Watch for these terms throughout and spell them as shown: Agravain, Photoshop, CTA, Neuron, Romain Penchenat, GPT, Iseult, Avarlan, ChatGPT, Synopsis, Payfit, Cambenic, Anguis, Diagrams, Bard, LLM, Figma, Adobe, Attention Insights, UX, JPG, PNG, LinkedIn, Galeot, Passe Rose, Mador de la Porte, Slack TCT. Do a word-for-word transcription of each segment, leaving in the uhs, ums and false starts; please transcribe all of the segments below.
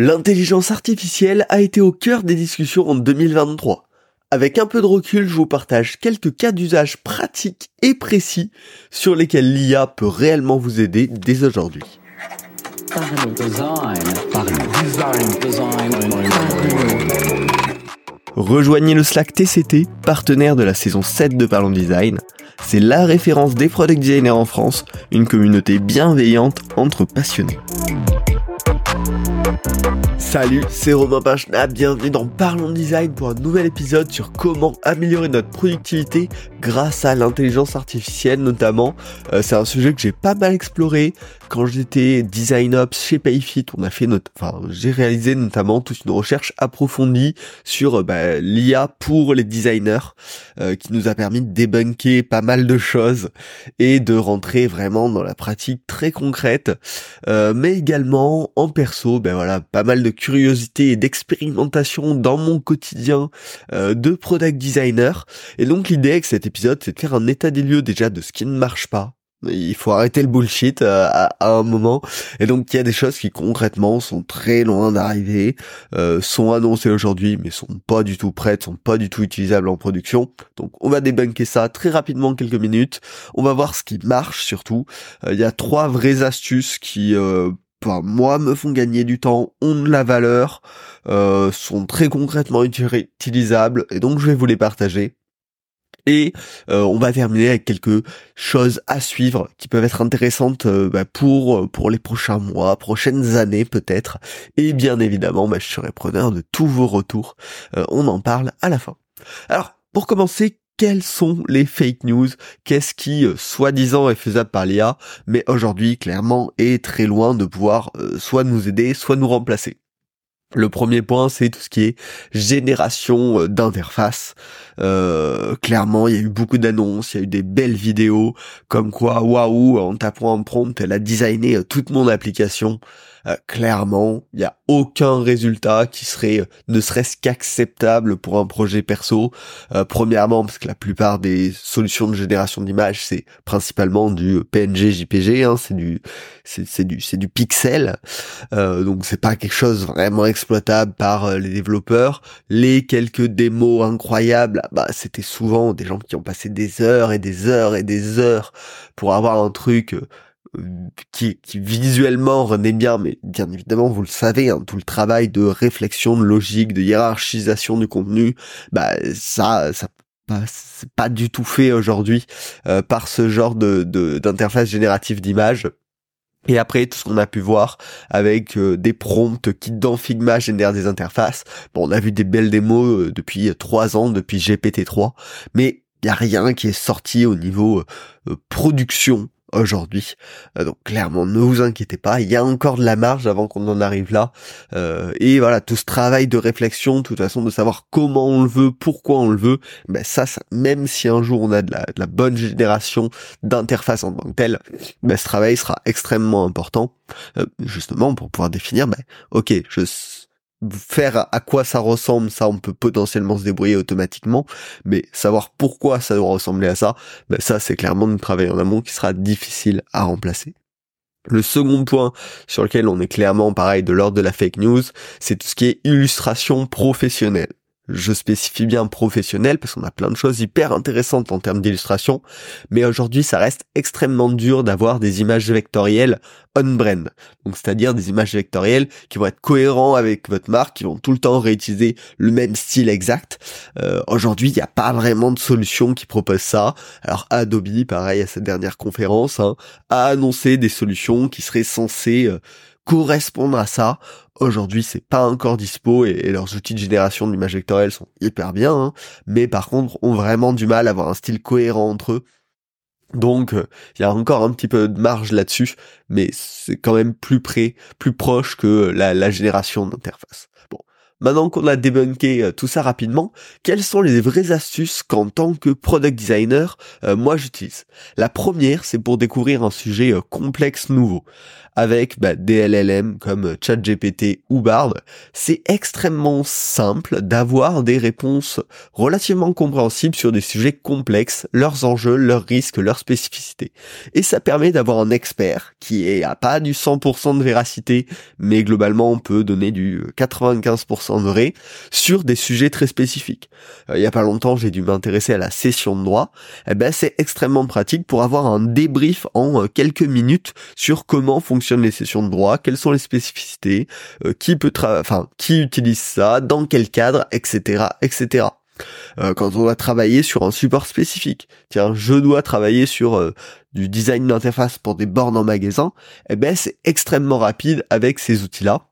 L'intelligence artificielle a été au cœur des discussions en deux mille vingt-trois. Avec un peu de recul, je vous partage quelques cas d'usage pratiques et précis sur lesquels l'I A peut réellement vous aider dès aujourd'hui. Rejoignez le Slack T C T, partenaire de la saison sept de Parlons Design. C'est la référence des product designers en France, une communauté bienveillante entre passionnés. Salut, c'est Romain Penchenat, bienvenue dans Parlons Design pour un nouvel épisode sur comment améliorer notre productivité grâce à l'intelligence artificielle notamment. Euh, c'est un sujet que j'ai pas mal exploré. Quand j'étais Design Ops chez Payfit, on a fait notre, enfin, j'ai réalisé notamment toute une recherche approfondie sur euh, bah, l'I A pour les designers euh, qui nous a permis de débunker pas mal de choses et de rentrer vraiment dans la pratique très concrète. Euh, mais également en perso, ben bah, voilà, pas mal de curiosité et d'expérimentation dans mon quotidien euh, de product designer. Et donc l'idée avec cet épisode, c'est de faire un état des lieux déjà de ce qui ne marche pas. Il faut arrêter le bullshit euh, à, à un moment. Et donc il y a des choses qui concrètement sont très loin d'arriver, euh, sont annoncées aujourd'hui mais sont pas du tout prêtes, sont pas du tout utilisables en production. Donc on va débunker ça très rapidement en quelques minutes. On va voir ce qui marche surtout. Il euh, y a trois vraies astuces qui... Euh, Enfin, moi, me font gagner du temps, ont de la valeur, euh, sont très concrètement utilisables, et donc je vais vous les partager. Et euh, on va terminer avec quelques choses à suivre qui peuvent être intéressantes euh, bah, pour pour les prochains mois, prochaines années peut-être. Et bien évidemment, bah, je serai preneur de tous vos retours. Euh, on en parle à la fin. Alors, pour commencer, quelles sont les fake news? Qu'est-ce qui, euh, soi-disant, est faisable par l'I A, mais aujourd'hui, clairement, est très loin de pouvoir euh, soit nous aider, soit nous remplacer? Le premier point, c'est tout ce qui est génération euh, d'interface. Euh, clairement, il y a eu beaucoup d'annonces, il y a eu des belles vidéos, comme quoi, waouh, en tapant un prompt, elle a designé euh, toute mon application. Euh, clairement, il n'y a aucun résultat qui serait euh, ne serait-ce qu'acceptable pour un projet perso. Euh, premièrement, parce que la plupart des solutions de génération d'images, c'est principalement du P N G, J P G, hein, c'est du c'est, c'est du c'est du pixel, euh, donc c'est pas quelque chose vraiment exploitable par euh, les développeurs. Les quelques démos incroyables, bah c'était souvent des gens qui ont passé des heures et des heures et des heures pour avoir un truc. Euh, Qui, qui visuellement renaît bien, mais bien évidemment vous le savez, hein, tout le travail de réflexion, de logique, de hiérarchisation du contenu, bah ça, ça bah, c'est pas du tout fait aujourd'hui euh, par ce genre de, de d'interface générative d'images. Et après, tout ce qu'on a pu voir avec euh, des prompts qui, dans Figma, génèrent des interfaces. Bon, on a vu des belles démos euh, depuis trois ans, depuis G P T trois, mais il n'y a rien qui est sorti au niveau euh, production aujourd'hui. Euh, donc clairement, ne vous inquiétez pas, il y a encore de la marge avant qu'on en arrive là. Euh, et voilà, tout ce travail de réflexion, de toute façon, de savoir comment on le veut, pourquoi on le veut, ben ça, ça même si un jour on a de la, de la bonne génération d'interface en tant que telle, ben ce travail sera extrêmement important, euh, justement pour pouvoir définir, ben ok, je... faire à quoi ça ressemble, ça on peut potentiellement se débrouiller automatiquement, mais savoir pourquoi ça doit ressembler à ça, ben ça c'est clairement du travail en amont qui sera difficile à remplacer. Le second point sur lequel on est clairement pareil de l'ordre de la fake news, c'est tout ce qui est illustration professionnelle. Je spécifie bien professionnel parce qu'on a plein de choses hyper intéressantes en termes d'illustration, mais aujourd'hui ça reste extrêmement dur d'avoir des images vectorielles on-brand, donc c'est-à-dire des images vectorielles qui vont être cohérents avec votre marque, qui vont tout le temps réutiliser le même style exact. Euh, aujourd'hui, il n'y a pas vraiment de solution qui propose ça. Alors Adobe, pareil à cette dernière conférence, hein, a annoncé des solutions qui seraient censées euh, correspondre à ça. Aujourd'hui, c'est pas encore dispo et, et leurs outils de génération d'images vectorielles sont hyper bien, hein, mais par contre, ont vraiment du mal à avoir un style cohérent entre eux. Donc, il euh, y a encore un petit peu de marge là-dessus, mais c'est quand même plus près, plus proche que la, la génération d'interface. Bon, Maintenant qu'on a débunké tout ça rapidement, quelles sont les vraies astuces qu'en tant que product designer, euh, moi j'utilise? La première, c'est pour découvrir un sujet euh, complexe nouveau. Avec bah, des L L M comme ChatGPT ou Bard, c'est extrêmement simple d'avoir des réponses relativement compréhensibles sur des sujets complexes, leurs enjeux, leurs risques, leurs spécificités. Et ça permet d'avoir un expert qui n'a pas du cent pour cent de véracité, mais globalement on peut donner du quatre-vingt-quinze pour cent de vrai sur des sujets très spécifiques. Euh, il n'y a pas longtemps, j'ai dû m'intéresser à la cession de droit. Eh ben, c'est extrêmement pratique pour avoir un débrief en euh, quelques minutes sur comment fonctionne les sessions de droit, quelles sont les spécificités, euh, qui peut tra- enfin qui utilise ça, dans quel cadre, etc, etc. Euh, quand on doit travailler sur un support spécifique, tiens, je dois travailler sur euh, du design d'interface pour des bornes en magasin, eh ben c'est extrêmement rapide avec ces outils-là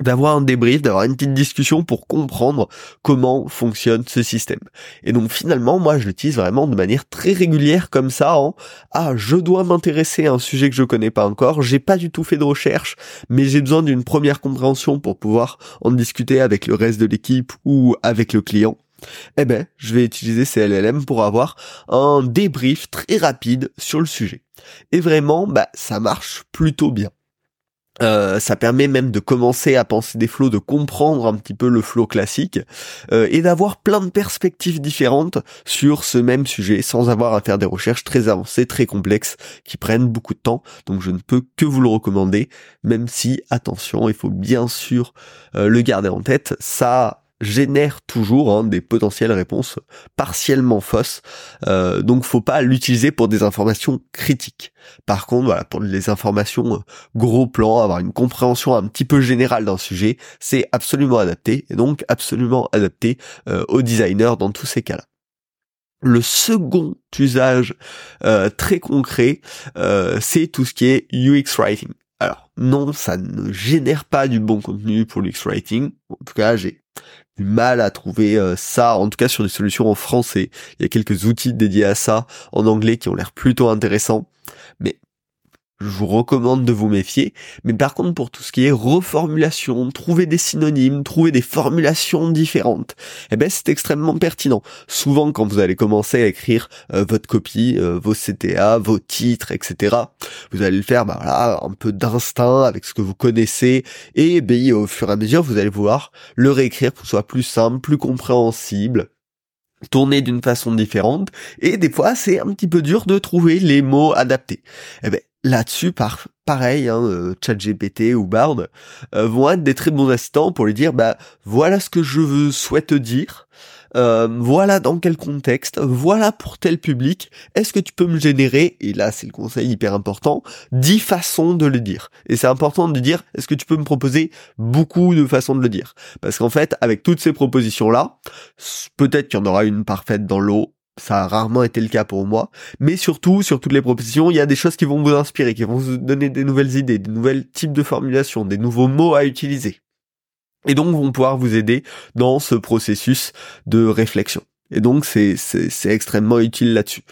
d'avoir un débrief, d'avoir une petite discussion pour comprendre comment fonctionne ce système. Et donc finalement, moi je l'utilise vraiment de manière très régulière comme ça en « Ah, je dois m'intéresser à un sujet que je connais pas encore, j'ai pas du tout fait de recherche, mais j'ai besoin d'une première compréhension pour pouvoir en discuter avec le reste de l'équipe ou avec le client. » Eh ben, je vais utiliser ces L L M pour avoir un débrief très rapide sur le sujet. Et vraiment, bah ça marche plutôt bien. Euh, ça permet même de commencer à penser des flows, de comprendre un petit peu le flow classique euh, et d'avoir plein de perspectives différentes sur ce même sujet sans avoir à faire des recherches très avancées, très complexes qui prennent beaucoup de temps. Donc je ne peux que vous le recommander, même si, attention, il faut bien sûr euh, le garder en tête, ça génère toujours hein, des potentielles réponses partiellement fausses, euh, donc faut pas l'utiliser pour des informations critiques. Par contre, voilà, pour les informations euh, gros plan, avoir une compréhension un petit peu générale d'un sujet, c'est absolument adapté, et donc absolument adapté euh, aux designers dans tous ces cas-là. Le second usage euh, très concret, euh, c'est tout ce qui est U X writing. Alors, non, ça ne génère pas du bon contenu pour l'U X writing, en tout cas j'ai du mal à trouver euh, ça, en tout cas sur des solutions en français. Il y a quelques outils dédiés à ça en anglais qui ont l'air plutôt intéressants, mais je vous recommande de vous méfier. Mais par contre, pour tout ce qui est reformulation, trouver des synonymes, trouver des formulations différentes, eh ben c'est extrêmement pertinent. Souvent, quand vous allez commencer à écrire euh, votre copie, euh, vos C T A, vos titres, et cetera, vous allez le faire bah, voilà, un peu d'instinct avec ce que vous connaissez, et ben, au fur et à mesure, vous allez vouloir le réécrire pour que ce soit plus simple, plus compréhensible, tourner d'une façon différente, et des fois, c'est un petit peu dur de trouver les mots adaptés. Eh ben, là-dessus, par, pareil, hein, ChatGPT ou Bard euh, vont être des très bons assistants pour lui dire bah voilà ce que je veux, souhaite dire, euh, voilà dans quel contexte, voilà pour tel public, est-ce que tu peux me générer, et là c'est le conseil hyper important, dix façons de le dire. Et c'est important de dire est-ce que tu peux me proposer beaucoup de façons de le dire, parce qu'en fait avec toutes ces propositions-là, peut-être qu'il y en aura une parfaite dans l'eau. Ça a rarement été le cas pour moi, mais surtout, sur toutes les propositions, il y a des choses qui vont vous inspirer, qui vont vous donner des nouvelles idées, des nouveaux types de formulations, des nouveaux mots à utiliser. Et donc, vont pouvoir vous aider dans ce processus de réflexion. Et donc, c'est, c'est, c'est extrêmement utile là-dessus.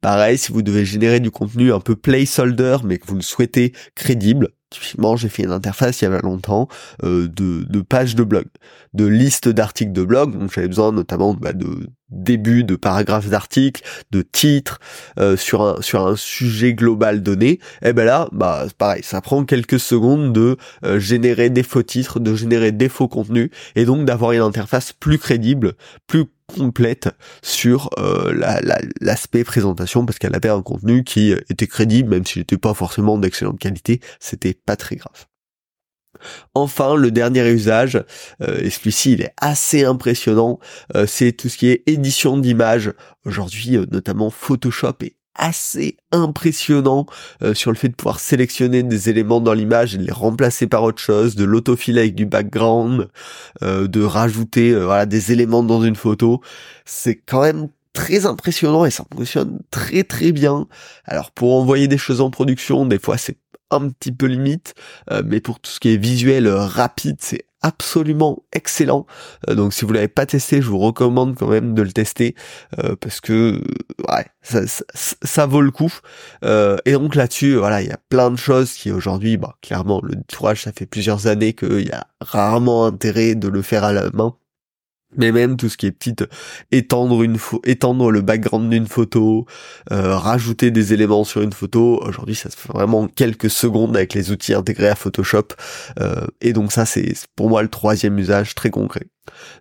Pareil, si vous devez générer du contenu un peu placeholder, mais que vous le souhaitez crédible, typiquement, j'ai fait une interface il y a longtemps euh, de, de pages de blog, de listes d'articles de blog, donc j'avais besoin notamment bah, de débuts, de paragraphes d'articles, de titres euh, sur un sur un sujet global donné. Et ben là, bah pareil, ça prend quelques secondes de euh, générer des faux titres, de générer des faux contenus, et donc d'avoir une interface plus crédible, plus complète sur euh, la, la, l'aspect présentation, parce qu'elle avait un contenu qui était crédible, même s'il n'était pas forcément d'excellente qualité, c'était pas très grave. Enfin, le dernier usage, euh, et celui-ci il est assez impressionnant, euh, c'est tout ce qui est édition d'images. Aujourd'hui, euh, notamment Photoshop est assez impressionnant euh, sur le fait de pouvoir sélectionner des éléments dans l'image et de les remplacer par autre chose, de l'autofill avec du background, euh, de rajouter euh, voilà, des éléments dans une photo. C'est quand même très impressionnant et ça fonctionne très très bien. Alors pour envoyer des choses en production, des fois c'est un petit peu limite, euh, mais pour tout ce qui est visuel euh, rapide, c'est absolument excellent. Euh, donc si vous l'avez pas testé, je vous recommande quand même de le tester euh, parce que ouais, ça, ça, ça vaut le coup. Euh, et donc là-dessus, voilà, il y a plein de choses qui aujourd'hui, bah clairement le détourage, ça fait plusieurs années qu'il y a rarement intérêt de le faire à la main. Mais même tout ce qui est petite, étendre une fo- étendre le background d'une photo, euh, rajouter des éléments sur une photo, aujourd'hui ça se fait vraiment en quelques secondes avec les outils intégrés à Photoshop. Euh, et donc ça c'est pour moi le troisième usage très concret.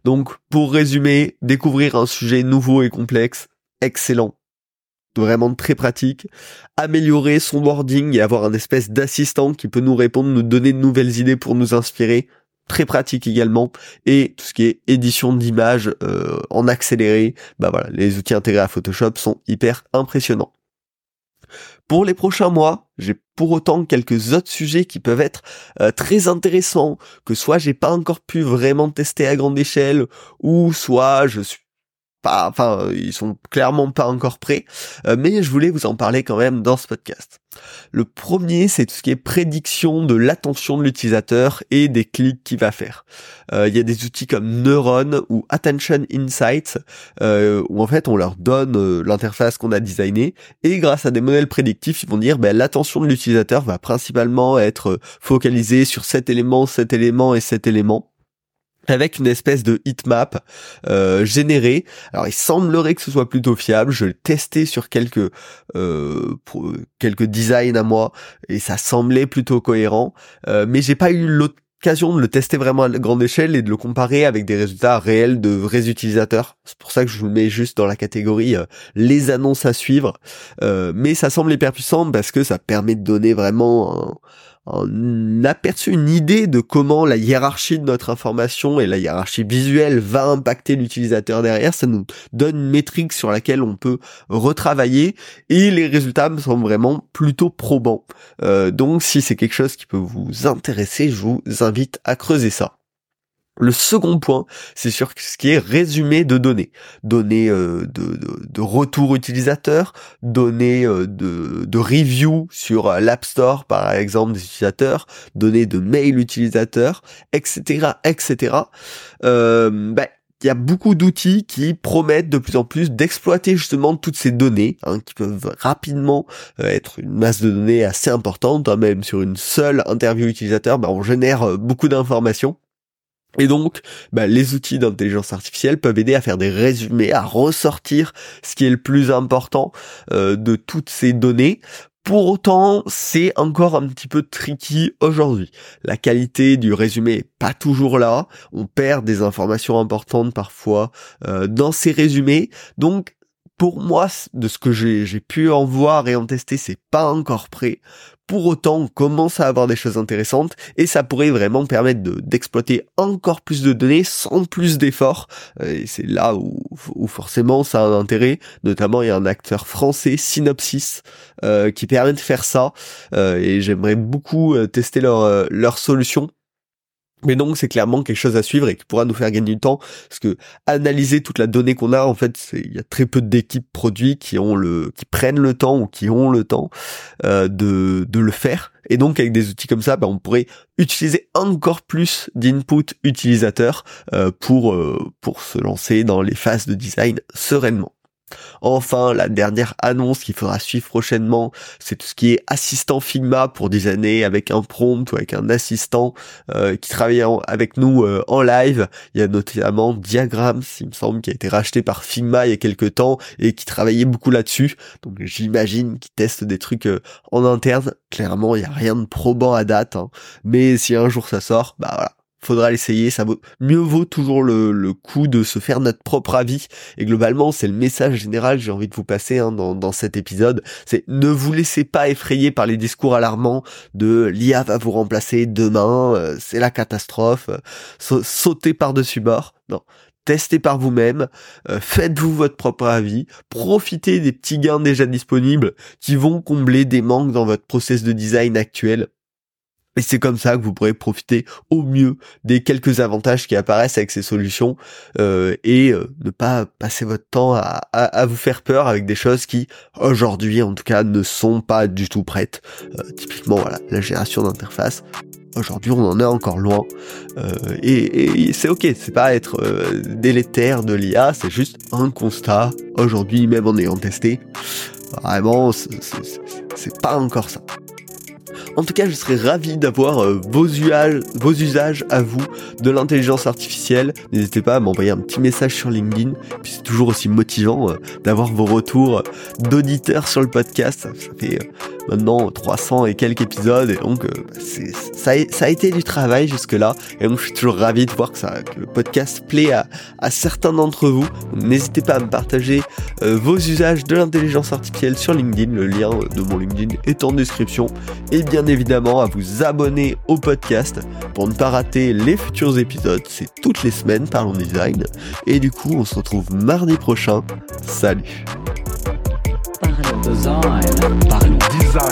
Donc pour résumer, découvrir un sujet nouveau et complexe, excellent. Vraiment très pratique, améliorer son wording et avoir un espèce d'assistant qui peut nous répondre, nous donner de nouvelles idées pour nous inspirer, très pratique également, et tout ce qui est édition d'images euh, en accéléré, bah voilà, les outils intégrés à Photoshop sont hyper impressionnants. Pour les prochains mois, j'ai pour autant quelques autres sujets qui peuvent être euh, très intéressants, que soit j'ai pas encore pu vraiment tester à grande échelle, ou soit je suis pas, enfin, ils sont clairement pas encore prêts, euh, mais je voulais vous en parler quand même dans ce podcast. Le premier, c'est tout ce qui est prédiction de l'attention de l'utilisateur et des clics qu'il va faire. Euh, il y a des outils comme Neuron ou Attention Insights, euh, où en fait on leur donne euh, l'interface qu'on a designée, et grâce à des modèles prédictifs, ils vont dire ben, l'attention de l'utilisateur va principalement être focalisée sur cet élément, cet élément et cet élément, avec une espèce de heatmap euh, générée. Alors il semblerait que ce soit plutôt fiable, je l'ai testé sur quelques euh, pro, quelques designs à moi et ça semblait plutôt cohérent, euh, mais j'ai pas eu l'occasion de le tester vraiment à grande échelle et de le comparer avec des résultats réels de vrais utilisateurs. C'est pour ça que je vous le mets juste dans la catégorie euh, les annonces à suivre, euh, mais ça semble hyper puissant parce que ça permet de donner vraiment un on a aperçu une idée de comment la hiérarchie de notre information et la hiérarchie visuelle va impacter l'utilisateur derrière. Ça nous donne une métrique sur laquelle on peut retravailler et les résultats me semblent vraiment plutôt probants. Euh, donc si c'est quelque chose qui peut vous intéresser, je vous invite à creuser ça. Le second point, c'est sur ce qui est résumé de données. Données euh, de, de, de retour utilisateur, données euh, de, de review sur l'App Store, par exemple, des utilisateurs, données de mail utilisateurs, et cetera, et cetera. Euh, bah, il y a beaucoup d'outils qui promettent de plus en plus d'exploiter justement toutes ces données, hein, qui peuvent rapidement être une masse de données assez importante, hein, même sur une seule interview utilisateur, bah, on génère beaucoup d'informations. Et donc, bah, les outils d'intelligence artificielle peuvent aider à faire des résumés, à ressortir ce qui est le plus important euh, de toutes ces données. Pour autant, c'est encore un petit peu tricky aujourd'hui. La qualité du résumé est pas toujours là. On perd des informations importantes parfois euh, dans ces résumés. Donc, pour moi, de ce que j'ai, j'ai pu en voir et en tester, c'est pas encore prêt. Pour autant, on commence à avoir des choses intéressantes et ça pourrait vraiment permettre de, d'exploiter encore plus de données sans plus d'efforts. Et c'est là où, où forcément ça a un intérêt. Notamment, il y a un acteur français, Synopsis, euh, qui permet de faire ça. Euh, et j'aimerais beaucoup tester leur, euh, leur solution. Mais donc c'est clairement quelque chose à suivre et qui pourra nous faire gagner du temps, parce que analyser toute la donnée qu'on a, en fait, c'est, il y a très peu d'équipes produits qui ont le, qui prennent le temps ou qui ont le temps euh, de de le faire. Et donc avec des outils comme ça, bah, on pourrait utiliser encore plus d'input utilisateur euh, pour euh, pour se lancer dans les phases de design sereinement. Enfin, la dernière annonce qu'il faudra suivre prochainement, c'est tout ce qui est assistant Figma pour designer avec un prompt ou avec un assistant euh, qui travaille en, avec nous euh, en live. Il y a notamment Diagrams, il me semble, qui a été racheté par Figma il y a quelques temps et qui travaillait beaucoup là-dessus. Donc j'imagine qu'ils testent des trucs euh, en interne. Clairement, il n'y a rien de probant à date, hein. Mais si un jour ça sort, bah voilà. Faudra l'essayer, ça vaut, mieux vaut toujours le, le coup de se faire notre propre avis. Et globalement, c'est le message général que j'ai envie de vous passer hein, dans, dans cet épisode. C'est ne vous laissez pas effrayer par les discours alarmants de l'I A va vous remplacer demain, euh, c'est la catastrophe, euh, sautez par-dessus bord. Non, testez par vous-même, euh, faites-vous votre propre avis, profitez des petits gains déjà disponibles qui vont combler des manques dans votre process de design actuel. Et c'est comme ça que vous pourrez profiter au mieux des quelques avantages qui apparaissent avec ces solutions euh, et euh, ne pas passer votre temps à, à, à vous faire peur avec des choses qui, aujourd'hui en tout cas, ne sont pas du tout prêtes. Euh, typiquement, voilà, la génération d'interface. Aujourd'hui, on en est encore loin. Euh, et, et c'est ok, c'est pas être euh, délétère de l'I A, c'est juste un constat. Aujourd'hui, même en ayant testé, vraiment, c'est, c'est, c'est pas encore ça. En tout cas, je serais ravi d'avoir euh, vos, usages, vos usages à vous de l'intelligence artificielle. N'hésitez pas à m'envoyer un petit message sur LinkedIn. Puis c'est toujours aussi motivant euh, d'avoir vos retours d'auditeurs sur le podcast. Ça, ça fait euh, maintenant trois cents et quelques épisodes. Et donc, euh, c'est, ça, a, ça a été du travail jusque-là. Et donc, je suis toujours ravi de voir que, ça, que le podcast plaît à, à certains d'entre vous. Donc, n'hésitez pas à me partager euh, vos usages de l'intelligence artificielle sur LinkedIn. Le lien euh, de mon LinkedIn est en description. Et bien évidemment à vous abonner au podcast pour ne pas rater les futurs épisodes. C'est toutes les semaines, Parlons Design. Et du coup, on se retrouve mardi prochain. Salut. Parlons Design. Parlons Design.